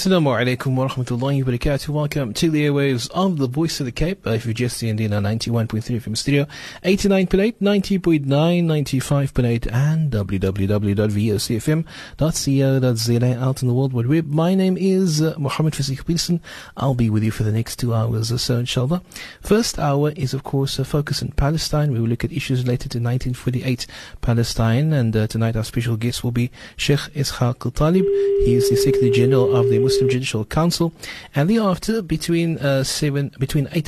Assalamu alaikum wa rahmatullahi wa barakatuh. Welcome to the airwaves of the Voice of the Cape. If you're just tuned in on 91.3 from stereo, 89.8, 90.9, 95.8, and www.vocfm.co.za out in the World Wide Web. My name is Mogamat Faseeg Wilson. I'll be with you for the next 2 hours or so, inshallah. First hour is, of course, a focus on Palestine. We will look at issues related to 1948 Palestine. And tonight our special guest will be Sheikh Ishaq Qatadi. He is the Secretary General of the Muslim Judicial Council, and thereafter, between eight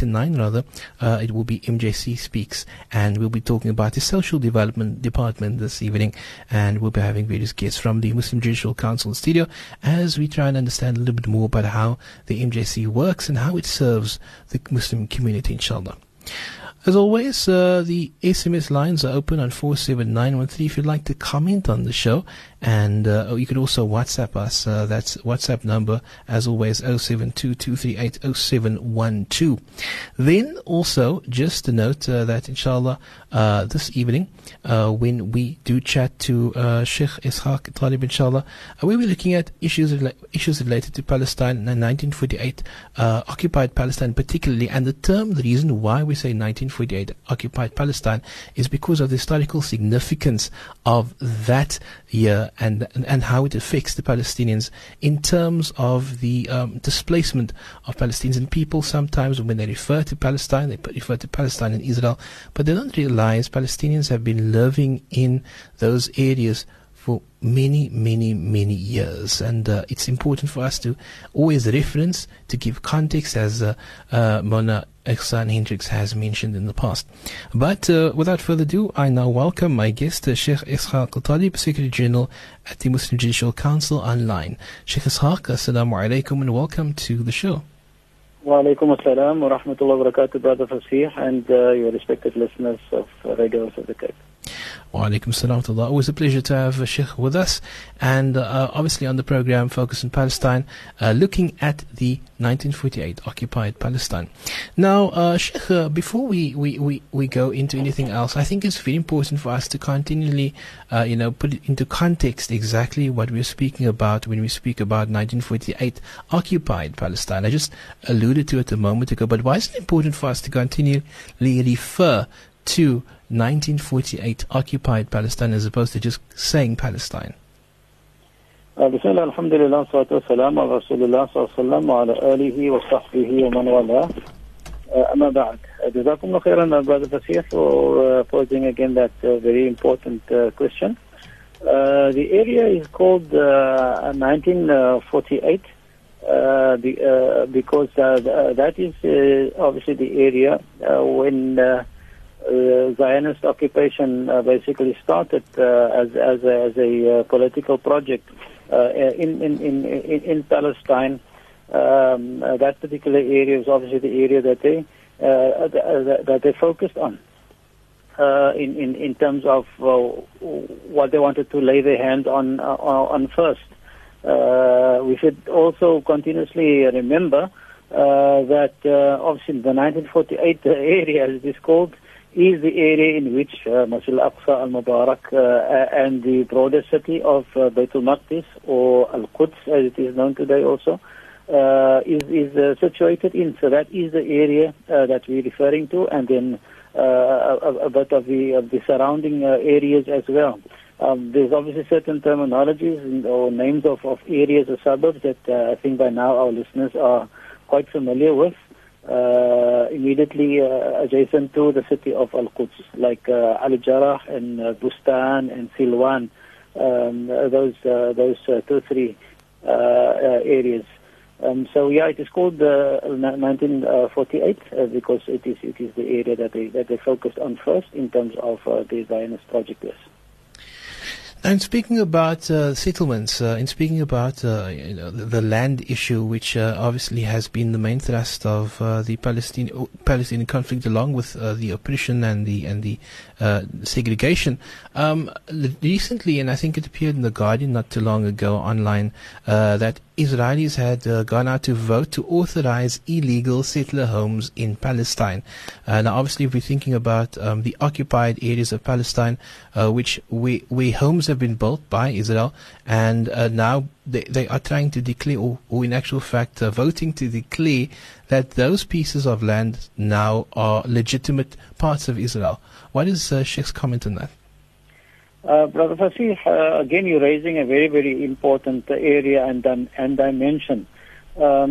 and nine, it will be MJC Speaks, and we'll be talking about the Social Development Department this evening, and we'll be having various guests from the Muslim Judicial Council studio as we try and understand a little bit more about how the MJC works and how it serves the Muslim community, inshallah. As always, the SMS lines are open on 47913 if you'd like to comment on the show. And you can also WhatsApp us. That's WhatsApp number, as always, 0722380712. Then also, just to note that, inshallah, this evening, when we do chat to Sheikh Ishaq Taliep, inshallah, we'll be looking at issues related to Palestine and 1948, occupied Palestine particularly. And the reason why we say 1948 occupied Palestine is because of the historical significance of that year and how it affects the Palestinians in terms of the displacement of Palestinians. And people sometimes, when they refer to Palestine, they refer to Palestine and Israel, but they don't realize Palestinians have been living in those areas for many years, and it's important for us to always reference, to give context, as Moulana Ihsaan Hendricks has mentioned in the past. But without further ado, I now welcome my guest, Sheikh Ishaq Qatadi, Secretary General at the Muslim Judicial Council online. Sheikh Ishaq, assalamu alaikum and welcome to the show. Wa alaikum assalam wa rahmatullahi wa barakatuh, Brother Faseeh, and your respected listeners of Radio Voice of the Cape. Wa alaikum salam to Allah. Always a pleasure to have Sheikh with us, and obviously on the program Focus on Palestine, looking at the 1948 occupied Palestine. Now, Sheikh, before we go into anything else, I think it's very important for us to continually, put into context exactly what we're speaking about when we speak about 1948 occupied Palestine. I just alluded to it a moment ago, but why is it important for us to continually refer to 1948 occupied Palestine as opposed to just saying Palestine? Bismillah, alhamdulillah, salatu wassalam ala rasulullah sallallahu alaihi wa ala alihi wa sahbihi wa man wala. Amma ba'd. Jazakumullah khairan, Brother Faseeh, for posing again that very important question. The area is called 1948 because that is obviously the area when Zionist occupation basically started as a political project in Palestine. That particular area is obviously the area that they focused on in terms of what they wanted to lay their hand on first. We should also continuously remember that obviously the 1948 area, as it is called, is the area in which Masjid al-Aqsa al-Mubarak and the broader city of Bait-ul-Maqdis, or Al-Quds as it is known today also, is situated in. So that is the area that we're referring to, and then a bit of the surrounding areas as well. There's obviously certain terminologies or names of areas or suburbs that I think by now our listeners are quite familiar with. Immediately adjacent to the city of Al-Quds, like Al Jarrah and Bustan and Silwan, those 2-3 areas. So yeah, it is called 1948 because it is the area that they focused on first in terms of the Zionist project. Yes. And speaking about settlements, and speaking about the land issue, which obviously has been the main thrust of the Palestinian conflict, along with the oppression and the segregation, recently, and I think it appeared in The Guardian not too long ago online, that Israelis had gone out to vote to authorize illegal settler homes in Palestine. Now, obviously, if we're thinking about the occupied areas of Palestine, where homes have been built by Israel, and now they are trying to declare, or in actual fact, voting to declare that those pieces of land now are legitimate parts of Israel. What is Sheikh's comment on that? Brother Faseeg, again, you're raising a very, very important area and dimension. To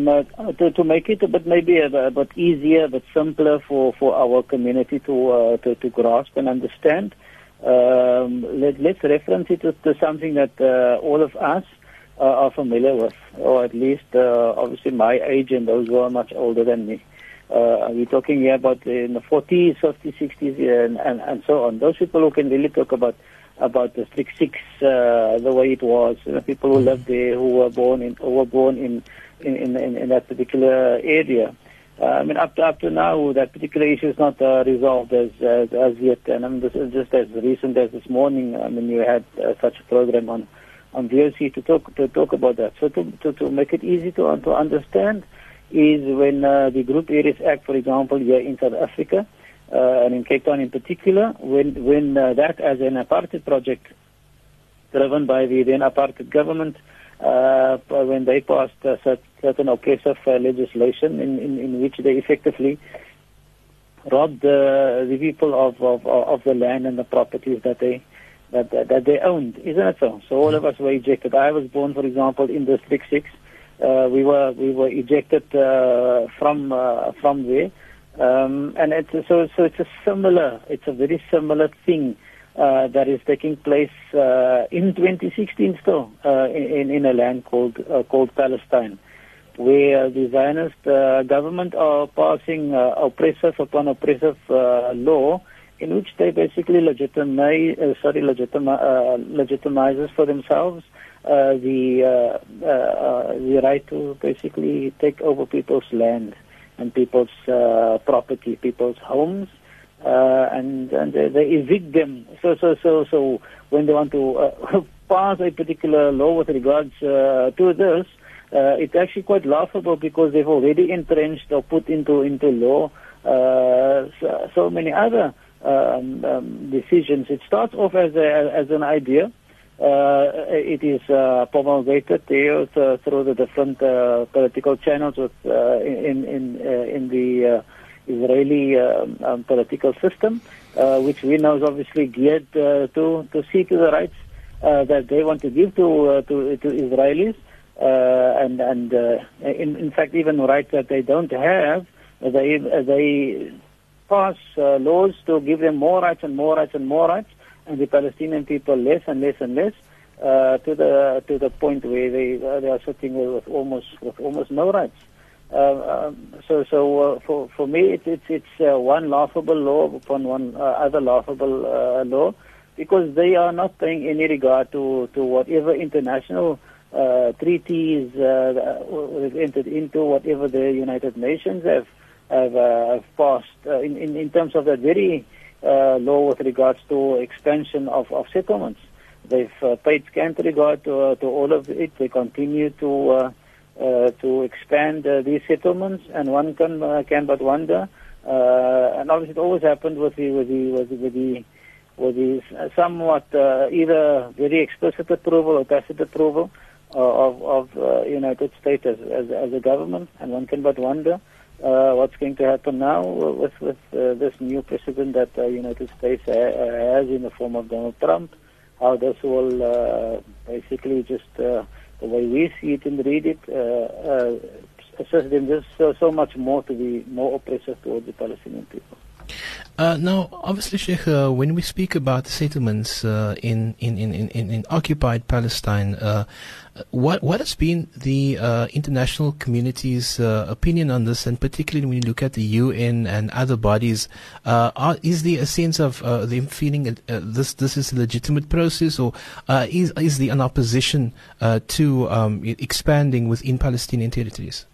make it a bit maybe a bit easier, but simpler for our community to grasp and understand, let's reference it to something that all of us are familiar with, or at least obviously my age and those who are much older than me. We're talking here about in the 40s, 50s, 60s, and so on. Those people who can really talk about District Six, the way it was, the people who lived there, who were born in that particular area. I mean, up to now, that particular issue is not resolved as yet. And I mean, this is just as recent as this morning. I mean, you had such a program on VOC to talk about that. So to make it easy to understand is when the Group Areas Act, for example, here in South Africa. And in Cape Town in particular, when that as an apartheid project driven by the then apartheid government, when they passed certain oppressive legislation in which they effectively robbed the people of the land and the properties that they owned, isn't it so? So all of us were ejected. I was born, for example, in District 6. We were ejected from there. And it's a very similar thing that is taking place in 2016 still in a land called Palestine, where the Zionist government are passing oppressive upon oppressive law, in which they basically legitimizes for themselves the right to basically take over people's land and people's property, people's homes, and they evict them. So when they want to pass a particular law with regards to this, it's actually quite laughable because they've already entrenched or put into law so many other decisions. It starts off as an idea. It is promulgated through the different political channels in the Israeli political system, which we know is obviously geared to seek the rights that they want to give to Israelis, and in fact even rights that they don't have. They pass laws to give them more rights and more rights and more rights, and the Palestinian people less and less and less, to the point where they are sitting with almost no rights. For me, it's one laughable law upon one other laughable law, because they are not paying any regard to whatever international treaties entered into, whatever the United Nations have passed in terms of that very law with regards to expansion of settlements. They've paid scant regard to all of it. They continue to expand these settlements, and one can but wonder. And obviously, it always happened with the somewhat either very explicit approval or tacit approval of United States as a government. And one can but wonder what's going to happen now with this new president that the United States has in the form of Donald Trump, how this will basically just, the way we see it and read it, assist them just so much more to be more oppressive towards the Palestinian people. Now, obviously, Sheikh, when we speak about settlements in occupied Palestine, what has been the international community's opinion on this, and particularly when you look at the UN and other bodies, is there a sense of them feeling this is a legitimate process, or is there an opposition to expanding within Palestinian territories?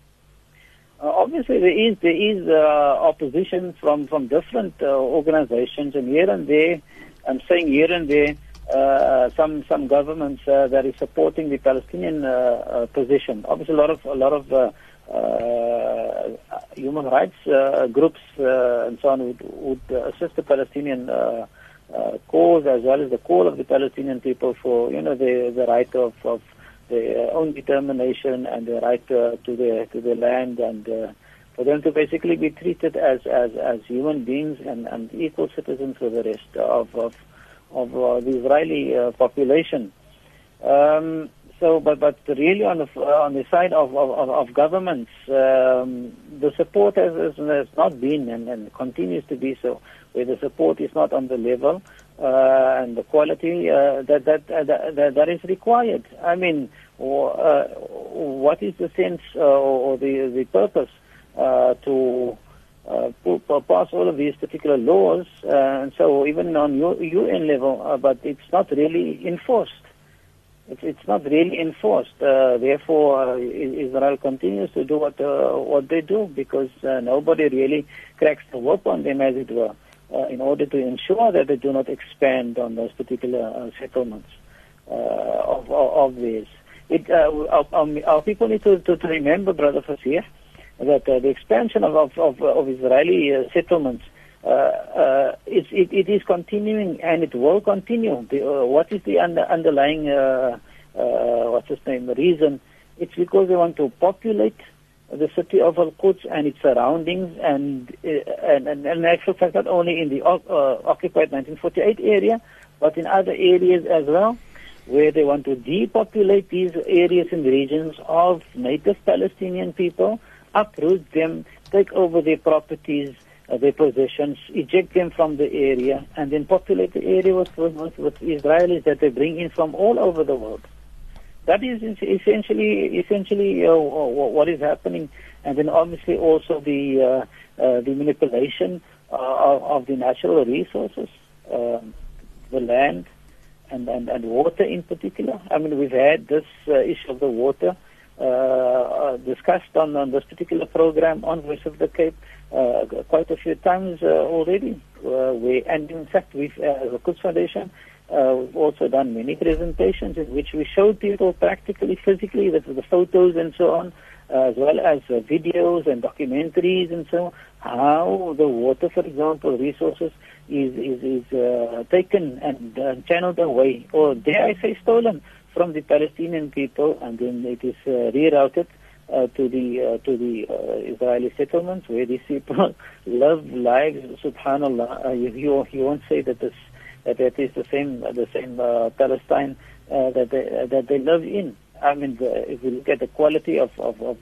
Obviously, there is opposition from different organizations, and here and there, I'm saying here and there, some governments that is supporting the Palestinian position. Obviously, a lot of human rights groups and so on would assist the Palestinian cause, as well as the call of the Palestinian people for the right of their own determination and the right to their land, and for them to basically be treated as human beings and equal citizens with the rest of the Israeli population. But really on the side of governments, the support has not been and continues to be so, where the support is not on the level and the quality that is required. I mean, what is the sense or the purpose to pass all of these particular laws, and so even on UN level, but it's not really enforced. It's not really enforced. Therefore, Israel continues to do what they do, because nobody really cracks the whip on them, as it were, in order to ensure that they do not expand on those particular settlements of theirs. Our people need to remember, Brother Faseeg, that the expansion of Israeli settlements it is continuing, and it will continue. What is the underlying reason? It's because they want to populate the city of Al-Quds and its surroundings, and in actual fact, not only in the occupied 1948 area, but in other areas as well, where they want to depopulate these areas and regions of native Palestinian people, uproot them, take over their properties, their possessions, eject them from the area, and then populate the area with Israelis that they bring in from all over the world. That is essentially what is happening, and then obviously also the manipulation of the natural resources, the land, and water in particular. I mean, we've had this issue of the water discussed on this particular program on Voice of the Cape quite a few times already. And in fact, we've, as the Quds Foundation, we've also done many presentations in which we showed people practically, physically, the photos and so on, as well as videos and documentaries and so on, how the water, for example, resources is taken and channeled away, or dare I say stolen, from the Palestinian people, and then it is rerouted to the Israeli settlements, where these people live lives. Subhanallah, you won't say that is the same Palestine that they live in. I mean, if we look at the quality of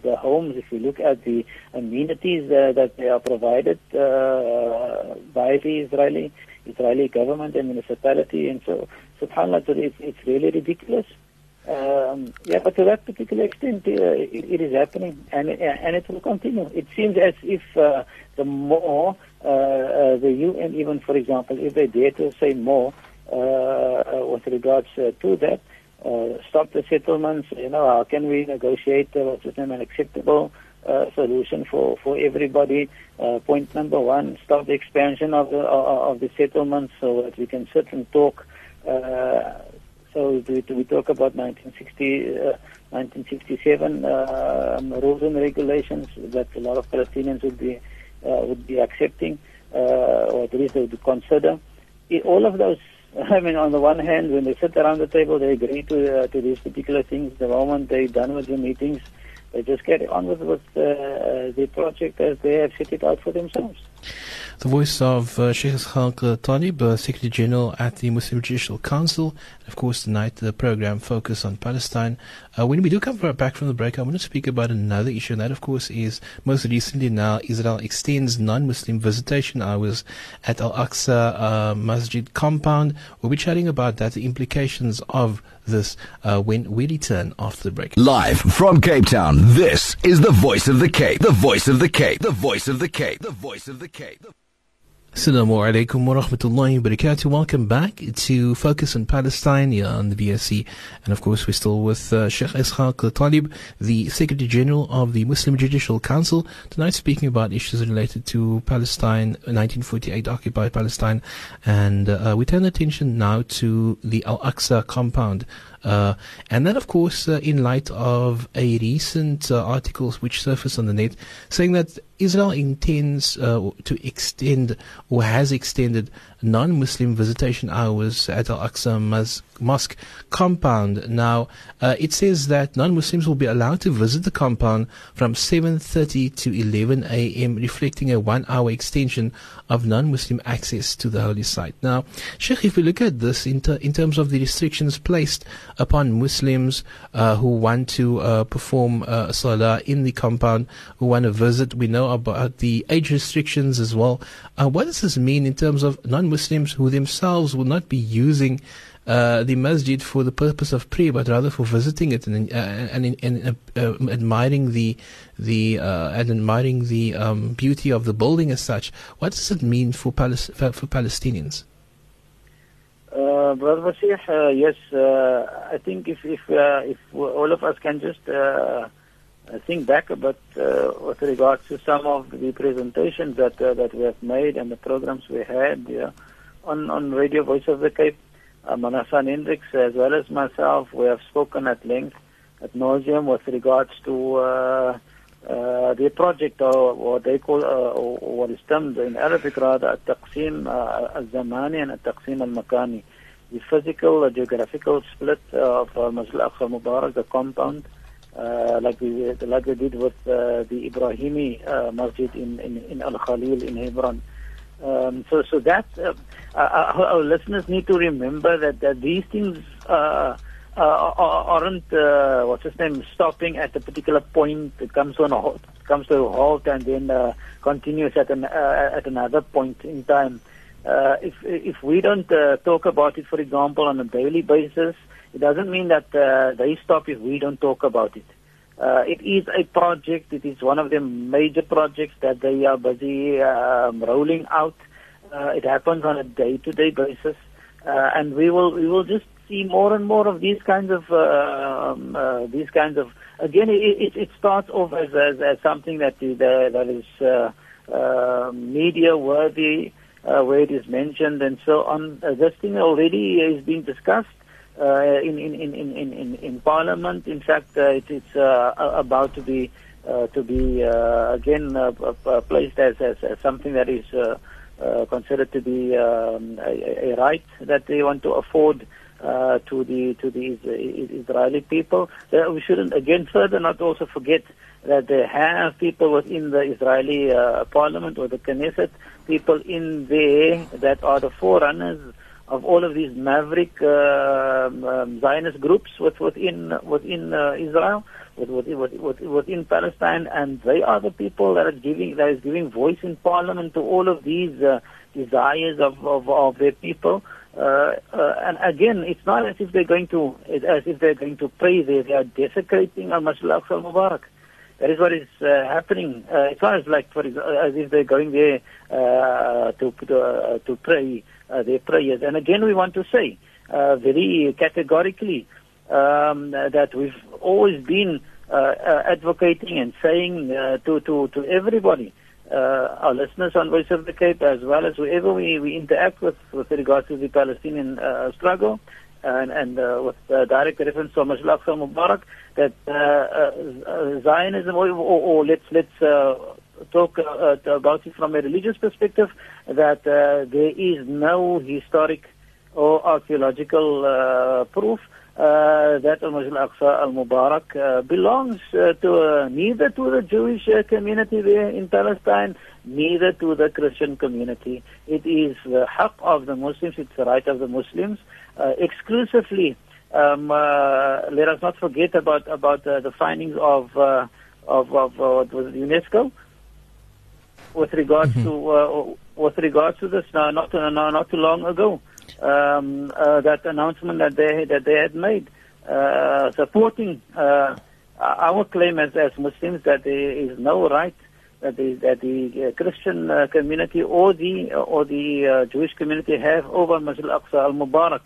the homes, if we look at the amenities that they are provided by the Israeli government and municipality, and so subhanallah, it's really ridiculous. But to that particular extent, it is happening, and it will continue. It seems as if the more the UN, even for example, if they dare to say more with regards to that, stop the settlements. How can we negotiate an acceptable solution for everybody? Point number one: stop the expansion of the settlements, so that we can sit and talk. So we talk about 1960, 1967 rules and regulations that a lot of Palestinians would be accepting, or at least they would consider. All of those, I mean, on the one hand, when they sit around the table, they agree to these particular things. The moment they're done with the meetings, they just carry on with the project as they have set it out for themselves. The voice of Sheikh Isgaak Taliep, Secretary General at the Muslim Judicial Council. Of course, tonight the program focused on Palestine. When we do come back from the break, I want to speak about another issue, and that, of course, is most recently now Israel extends non-Muslim visitation hours at Al-Aqsa Masjid compound. We'll be chatting about that, the implications of this when we return after the break. Live from Cape Town, this is the Voice of the Cape. The Voice of the Cape. The Voice of the Cape. The Voice of the Cape. Assalamu alaikum wa rahmatullahi wa barakatuh. Welcome back to Focus on Palestine here on the VSC. And of course, we're still with Sheikh Isgaak Taliep, the Secretary General of the Muslim Judicial Council, tonight speaking about issues related to Palestine, 1948 occupied Palestine. And we turn attention now to the Al-Aqsa compound. And that, of course, in light of a recent article which surfaced on the net saying that Israel intends to extend or has extended non-Muslim visitation hours at Al-Aqsa Mosque compound. Now, it says that non-Muslims will be allowed to visit the compound from 7:30 to 11 a.m., reflecting a one-hour extension of non-Muslim access to the holy site. Now, Sheikh, if we look at this in terms of the restrictions placed upon Muslims who want to perform Salah in the compound, who want to visit, we know about the age restrictions as well. What does this mean in terms of non-Muslims who themselves will not be using the masjid for the purpose of prayer, but rather for visiting it and admiring the beauty of the building as such? What does it mean for Palestinians? Brother Faseeg, yes, I think if all of us can just think back about with regards to some of the presentations that we have made and the programs we had on Radio Voice of the Cape, Moulana Ihsaan Hendricks as well as myself, we have spoken at length at nauseam with regards to their project, or what they call, or what is termed in Arabic rather, Al-Taqseem al-Zamani and Al-Taqseem al-Makani, the physical, geographical split of Masjid al-Aqsa Mubarak, the compound, like we did with the Ibrahimi Masjid in Al Khalil in Hebron. So that our listeners need to remember that these things aren't stopping at a particular point. It comes to a halt and then continues at another point in time. If we don't talk about it, for example, on a daily basis, it doesn't mean that they stop if we don't talk about it. It is a project. It is one of the major projects that they are busy rolling out. It happens on a day-to-day basis, and we will just see more and more of these kinds of again. It starts off as something that is media worthy, where it is mentioned and so on. This thing already is being discussed in Parliament. In fact, it's about to be again placed as something that is considered to be a right that they want to afford to the Israeli people. We shouldn't again further not also forget that they have people within the Israeli Parliament or the Knesset, people in there that are the forerunners of all of these maverick Zionist groups within Israel, within Palestine, and they are the people that is giving voice in Parliament to all of these desires of their people. And again, it's not as if they're going to pray there. They are desecrating Al Masjid Al-Aqsa Mubarak. That is what is happening. It's not as if they're going there to pray their prayers. And again, we want to say very categorically that we've always been advocating and saying to everybody, our listeners on Voice of the Cape, as well as whoever we interact with regards to the Palestinian struggle, and with direct reference to Masjid Al-Aqsa Mubarak, that Zionism, or let's talk about it from a religious perspective, that there is no historic or archaeological proof that Masjid Al-Aqsa Al-Mubarak belongs to neither to the Jewish community there in Palestine, neither to the Christian community. It is the haqq of the Muslims, it's the right of the Muslims, exclusively. Let us not forget about the findings of UNESCO with regards to this. Now, not too long ago, that announcement that they had made, supporting our claim as Muslims that there is no right the Christian community or the Jewish community have over Masjid al-Aqsa al-Mubarak.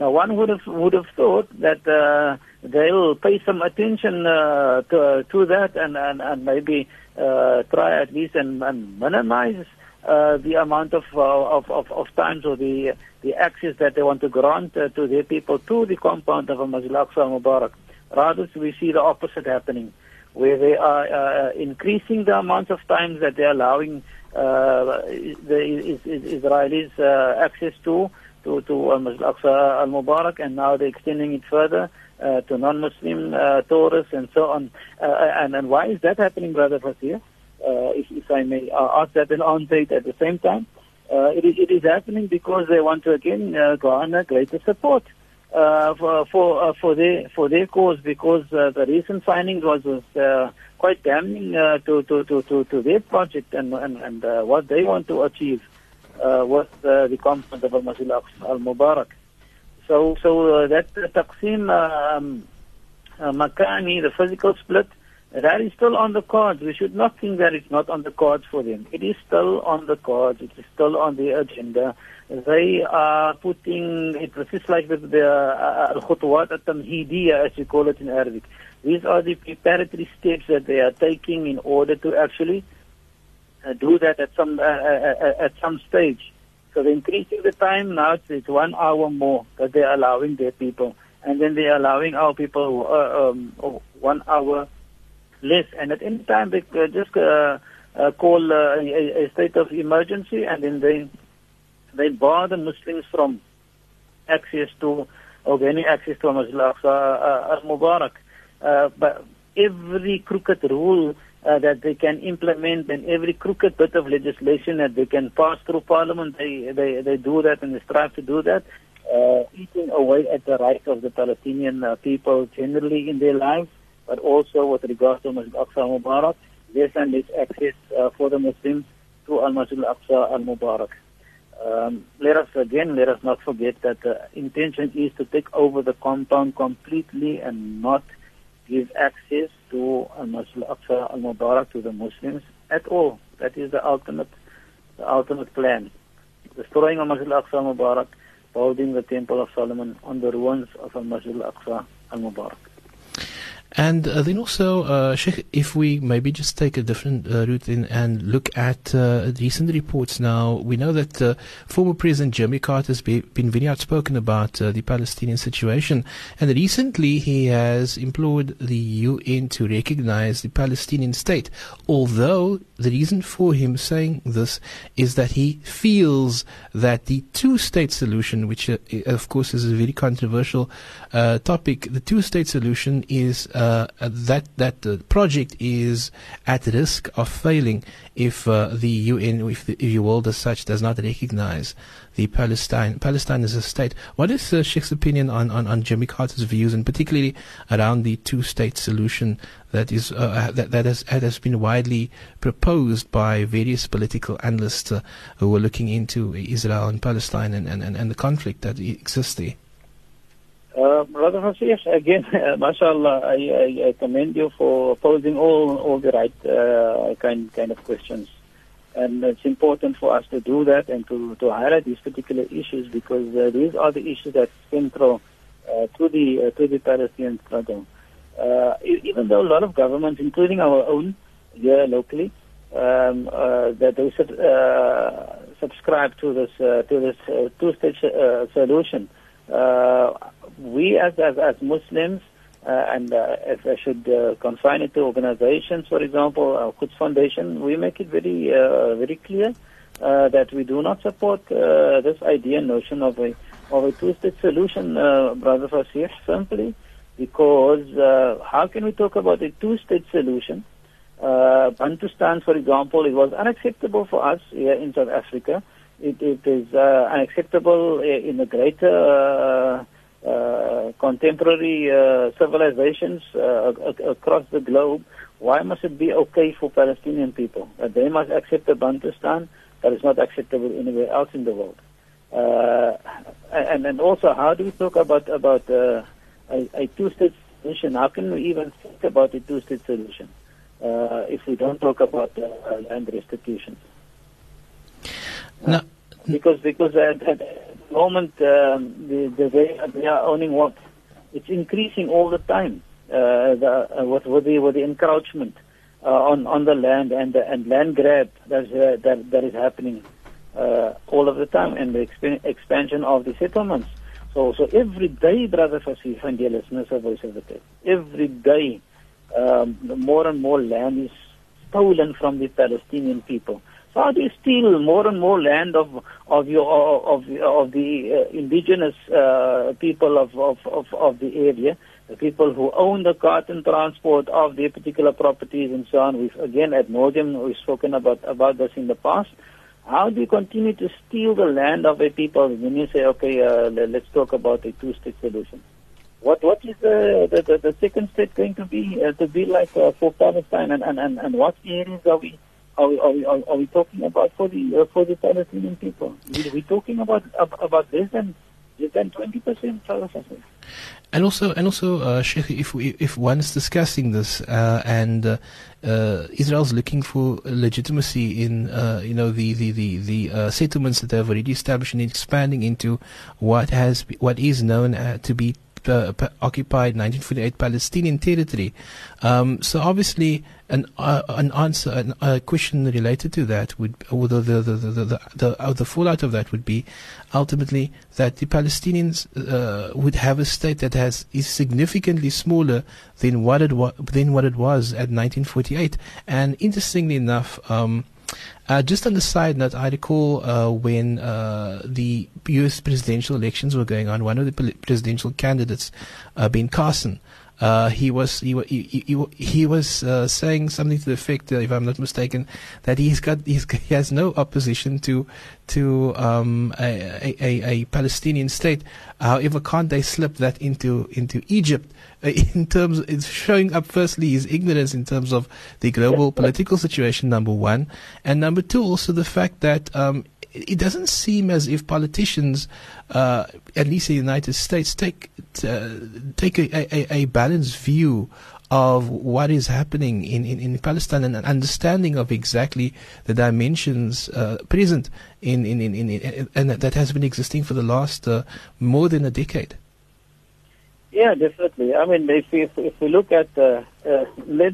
Now, one would have thought that they'll pay some attention to that and maybe try at least and minimize the amount of times or the access that they want to grant to their people to the compound of Masjid al-Aqsa al-Mubarak. Rather, we see the opposite happening, where they are increasing the amount of times that they are allowing the Israelis access to Masjid al-Aqsa al-Mubarak, and now they're extending it further to non-Muslim tourists and so on. And why is that happening, Brother Fasir? If I may ask that and answer it at the same time. It is happening because they want to, again, garner greater support for their cause, because the recent findings was quite damning to their project and what they want to achieve with the compound of Masjid al-Mubarak. So that Al-Taqseem al-Makani, the physical split, that is still on the cards. We should not think that it's not on the cards for them. It is still on the cards. It is still on the agenda. They are putting it, just like the Al-Khutuwat at-Tamhidiyya, as we call it in Arabic. These are the preparatory steps that they are taking in order to actually do that at some stage. So they're increasing the time. Now it's 1 hour more that they're allowing their people, and then they're allowing our people 1 hour less. And at any time they just call a state of emergency, and then they bar the Muslims from access to, or any access to Masjid al-Aqsa al-Mubarak. But every crooked rule that they can implement, and every crooked bit of legislation that they can pass through Parliament, they do that, and they strive to do that, eating away at the rights of the Palestinian people generally in their lives, but also with regard to Masjid al-Aqsa al-Mubarak, less and less access for the Muslims to Masjid al-Aqsa al-Mubarak. Let us not forget that the intention is to take over the compound completely and not give access to Masjid al-Aqsa al-Mubarak to the Muslims at all. That is the ultimate plan. Destroying Masjid al-Aqsa al-Mubarak, building the Temple of Solomon on the ruins of Masjid al-Aqsa al-Mubarak. And then also, Sheikh, if we maybe just take a different route and look at recent reports now, we know that former President Jimmy Carter has been very outspoken about the Palestinian situation. And recently he has implored the UN to recognize the Palestinian state, although the reason for him saying this is that he feels that the two-state solution, which of course is a very controversial topic, the two-state solution is... That project is at risk of failing if the UN, if the world as such does not recognize the Palestine as a state. What is Sheikh's opinion on Jimmy Carter's views, and particularly around the two-state solution that is that has been widely proposed by various political analysts who are looking into Israel and Palestine and the conflict that exists there? Brother Faseeg, again, mashallah, I commend you for posing all the right kind of questions. And it's important for us to do that and to highlight these particular issues, because these are the issues that are central to the Palestinian struggle. Even though a lot of governments, including our own here locally, that they subscribe to this two-state solution, we as Muslims, and if I should confine it to organizations, for example, our Quds Foundation, we make it very, very clear that we do not support this idea and notion of a two-state solution, Brother Faseeg, simply because how can we talk about a two-state solution? Bantustan, for example, it was unacceptable for us here in South Africa. It is unacceptable in the greater contemporary civilizations across the globe. Why must it be okay for Palestinian people? They must accept the Bantustan, but it's not acceptable anywhere else in the world. And also, how do we talk about a two-state solution? How can we even think about a two-state solution? if we don't talk about land restitution. No. Because at the moment the way they are owning what, it's increasing all the time. With the encroachment on the land and land grab that is happening all of the time, and the expansion of the settlements. So every day, Brother Faseeg and dear listeners of Voice of the Cape, every day more and more land is stolen from the Palestinian people. So how do you steal more and more land of the indigenous people of the area? The people who own the cart and transport of their particular properties and so on. We've again at Nodium, we've spoken about this in the past. How do you continue to steal the land of a people when you say, okay, let's talk about a two-state solution? What is the second state going to be like for Palestine, and what areas are we talking about for the Palestinian people? We're talking about less than 20% Palestinians. And also, Sheikh, if one is discussing this and Israel's looking for legitimacy in the settlements that they have already established and expanding into what is known to be occupied 1948 Palestinian territory, so obviously a question related to that would, although the fallout of that would be ultimately that the Palestinians would have a state that is significantly smaller than what it was at 1948. And interestingly enough, just on the side note, I recall when the U.S. presidential elections were going on, one of the presidential candidates, Ben Carson, he was saying something to the effect, if I'm not mistaken, that he has no opposition to a Palestinian state. However, can't they slip that into Egypt? In terms, it's showing up firstly his ignorance in terms of the global political situation, number one, and number two, also the fact that it doesn't seem as if politicians, at least in the United States, take a balanced view of what is happening in Palestine, and an understanding of exactly the dimensions present in and that has been existing for the last more than a decade. Yeah, definitely. I mean, if we look at we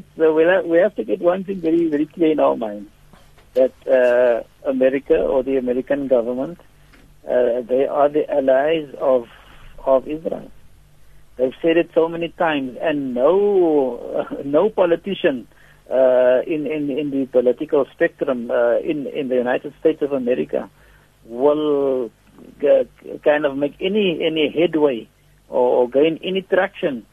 have to get one thing very, very clear in our minds, that America or the American government, they are the allies of Israel. They've said it so many times, and no politician in the political spectrum in the United States of America will kind of make any headway or gain any traction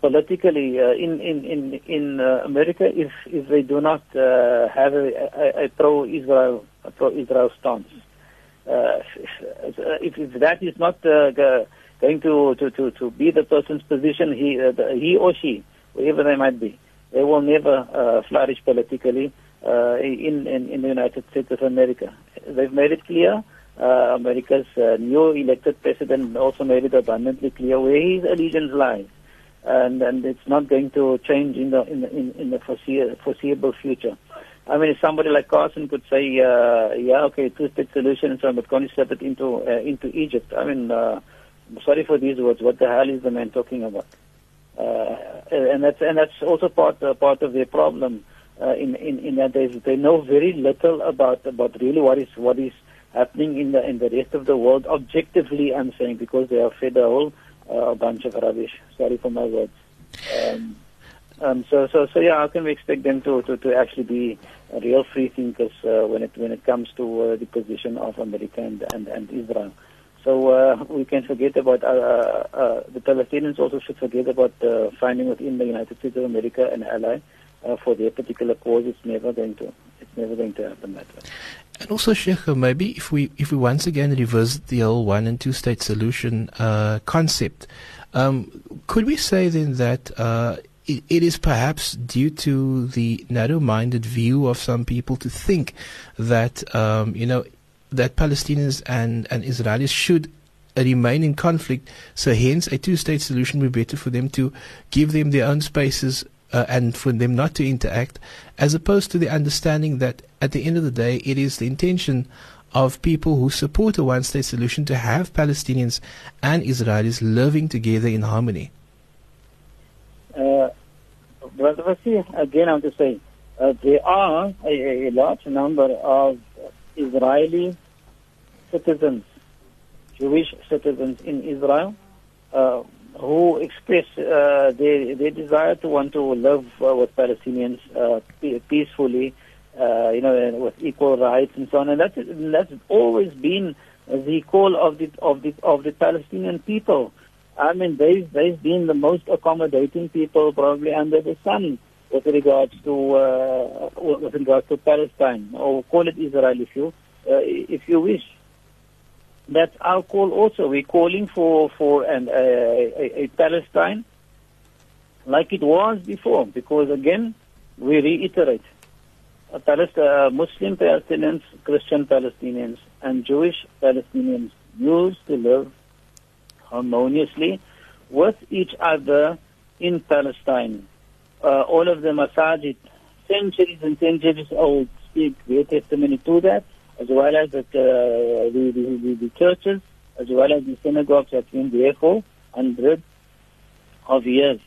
politically in America if they do not have a pro-Israel stance. If that is not going to be the person's position, he or she, whoever they might be, they will never flourish politically in the United States of America. They've made it clear. America's new elected president also made it abundantly clear where his allegiance lies. And it's not going to change in the foreseeable future. I mean, if somebody like Carson could say, "Yeah, okay, two-state solution," so I'm going to step it into Egypt. I mean, sorry for these words. What the hell is the man talking about? And that's also part of their problem in that they know very little about really what is happening in the rest of the world. Objectively, I'm saying, because they are fed a whole bunch of rubbish. Sorry for my words. Yeah, how can we expect them to actually be real free thinkers when it comes to the position of America and Israel? So we can forget about the Palestinians. Also, should forget about finding within the United States of America an ally for their particular cause. It's never going to happen that way. And also, Sheikh, maybe if we once again reverse the whole one and two state solution concept, could we say then that it is perhaps due to the narrow-minded view of some people to think that that Palestinians and Israelis should remain in conflict, so hence a two-state solution would be better for them to give them their own spaces and for them not to interact, as opposed to the understanding that at the end of the day it is the intention of people who support a one-state solution to have Palestinians and Israelis living together in harmony. Brother Faseeg, again I want to say, there are a large number of Israeli citizens, Jewish citizens in Israel, who express their desire to want to live with Palestinians peacefully, with equal rights and so on, and that's always been the call of the Palestinian people. I mean, they've been the most accommodating people probably under the sun with regards to Palestine, or call it Israel if you wish. That's our call also. We're calling for a Palestine like it was before, because again, we reiterate, Muslim Palestinians, Christian Palestinians, and Jewish Palestinians used to live harmoniously with each other in Palestine. All of the masajid, centuries and centuries old, speak their testimony to that, as well as the churches, as well as the synagogues that have been there for hundreds of years.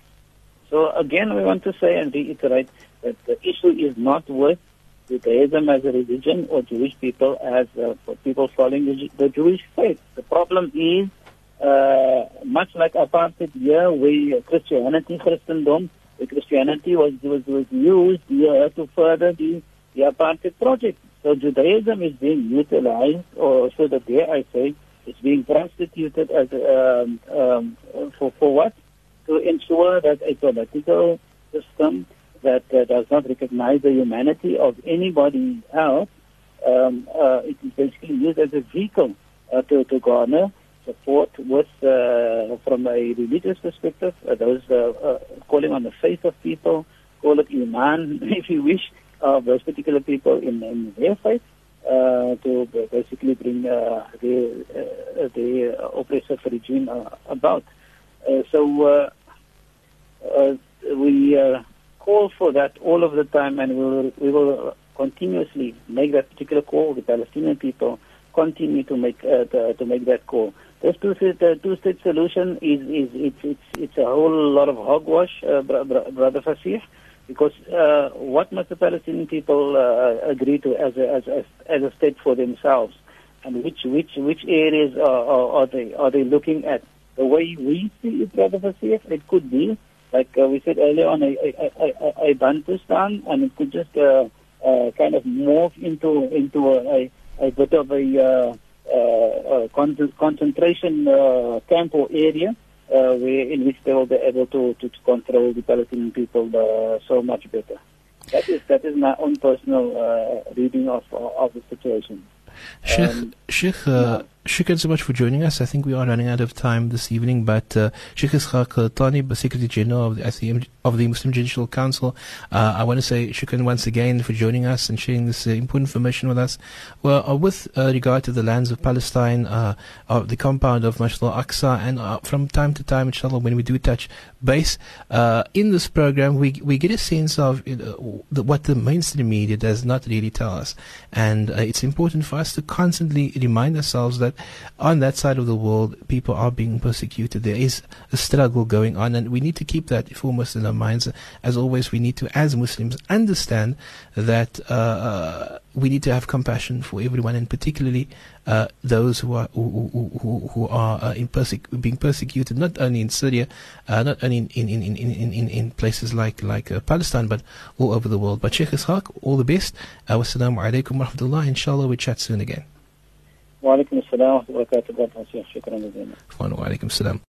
So again, we want to say and reiterate that the issue is not with Judaism as a religion or Jewish people as people following the Jewish faith. The problem is, much like apartheid here, where Christianity was used here to further the apartheid project. So Judaism is being utilized, or so that dare I say, it's being prostituted as for what? To ensure that a political system that does not recognize the humanity of anybody else, it is basically used as a vehicle to garner support with, from a religious perspective, those calling on the faith of people, call it Iman, if you wish, of those particular people in their faith, to basically bring the oppressive regime about. So we call for that all of the time, and we will continuously make that particular call. The Palestinian people continue to make that call. This two-state solution is a whole lot of hogwash, Brother Faseeg, because what must the Palestinian people agree to as a state for themselves, and which areas are they looking at? The way we see it, Brother Faseeg, it could be, like we said earlier on, a Bantustan, and it could just kind of morph into a bit of a concentration camp or area in which they will be able to control the Palestinian people so much better. That is my own personal reading of the situation. Sheikh, shukran so much for joining us. I think we are running out of time this evening, but Sheikh Isgaak Taliep, Secretary General of the Muslim Judicial Council, I want to say shukran once again for joining us and sharing this important information with us. Well, with regard to the lands of Palestine, of the compound of Masjid al-Aqsa, and from time to time, inshallah, when we do touch base in this program, we get a sense of what the mainstream media does not really tell us, and it's important for us to constantly remind ourselves that on that side of the world, people are being persecuted. There is a struggle going on, and we need to keep that foremost in our minds. As always, we need to, as Muslims, understand that we need to have compassion for everyone, and particularly those who are being persecuted, not only in Syria, not only in places like Palestine, but all over the world. But Sheikh Isgaak, all the best. Wassalamu alaikum wa rahmatullah. Inshallah, we chat soon again. وعليكم السلام ورحمة الله وبركاته. شكرا جزيلا. وعليكم السلام.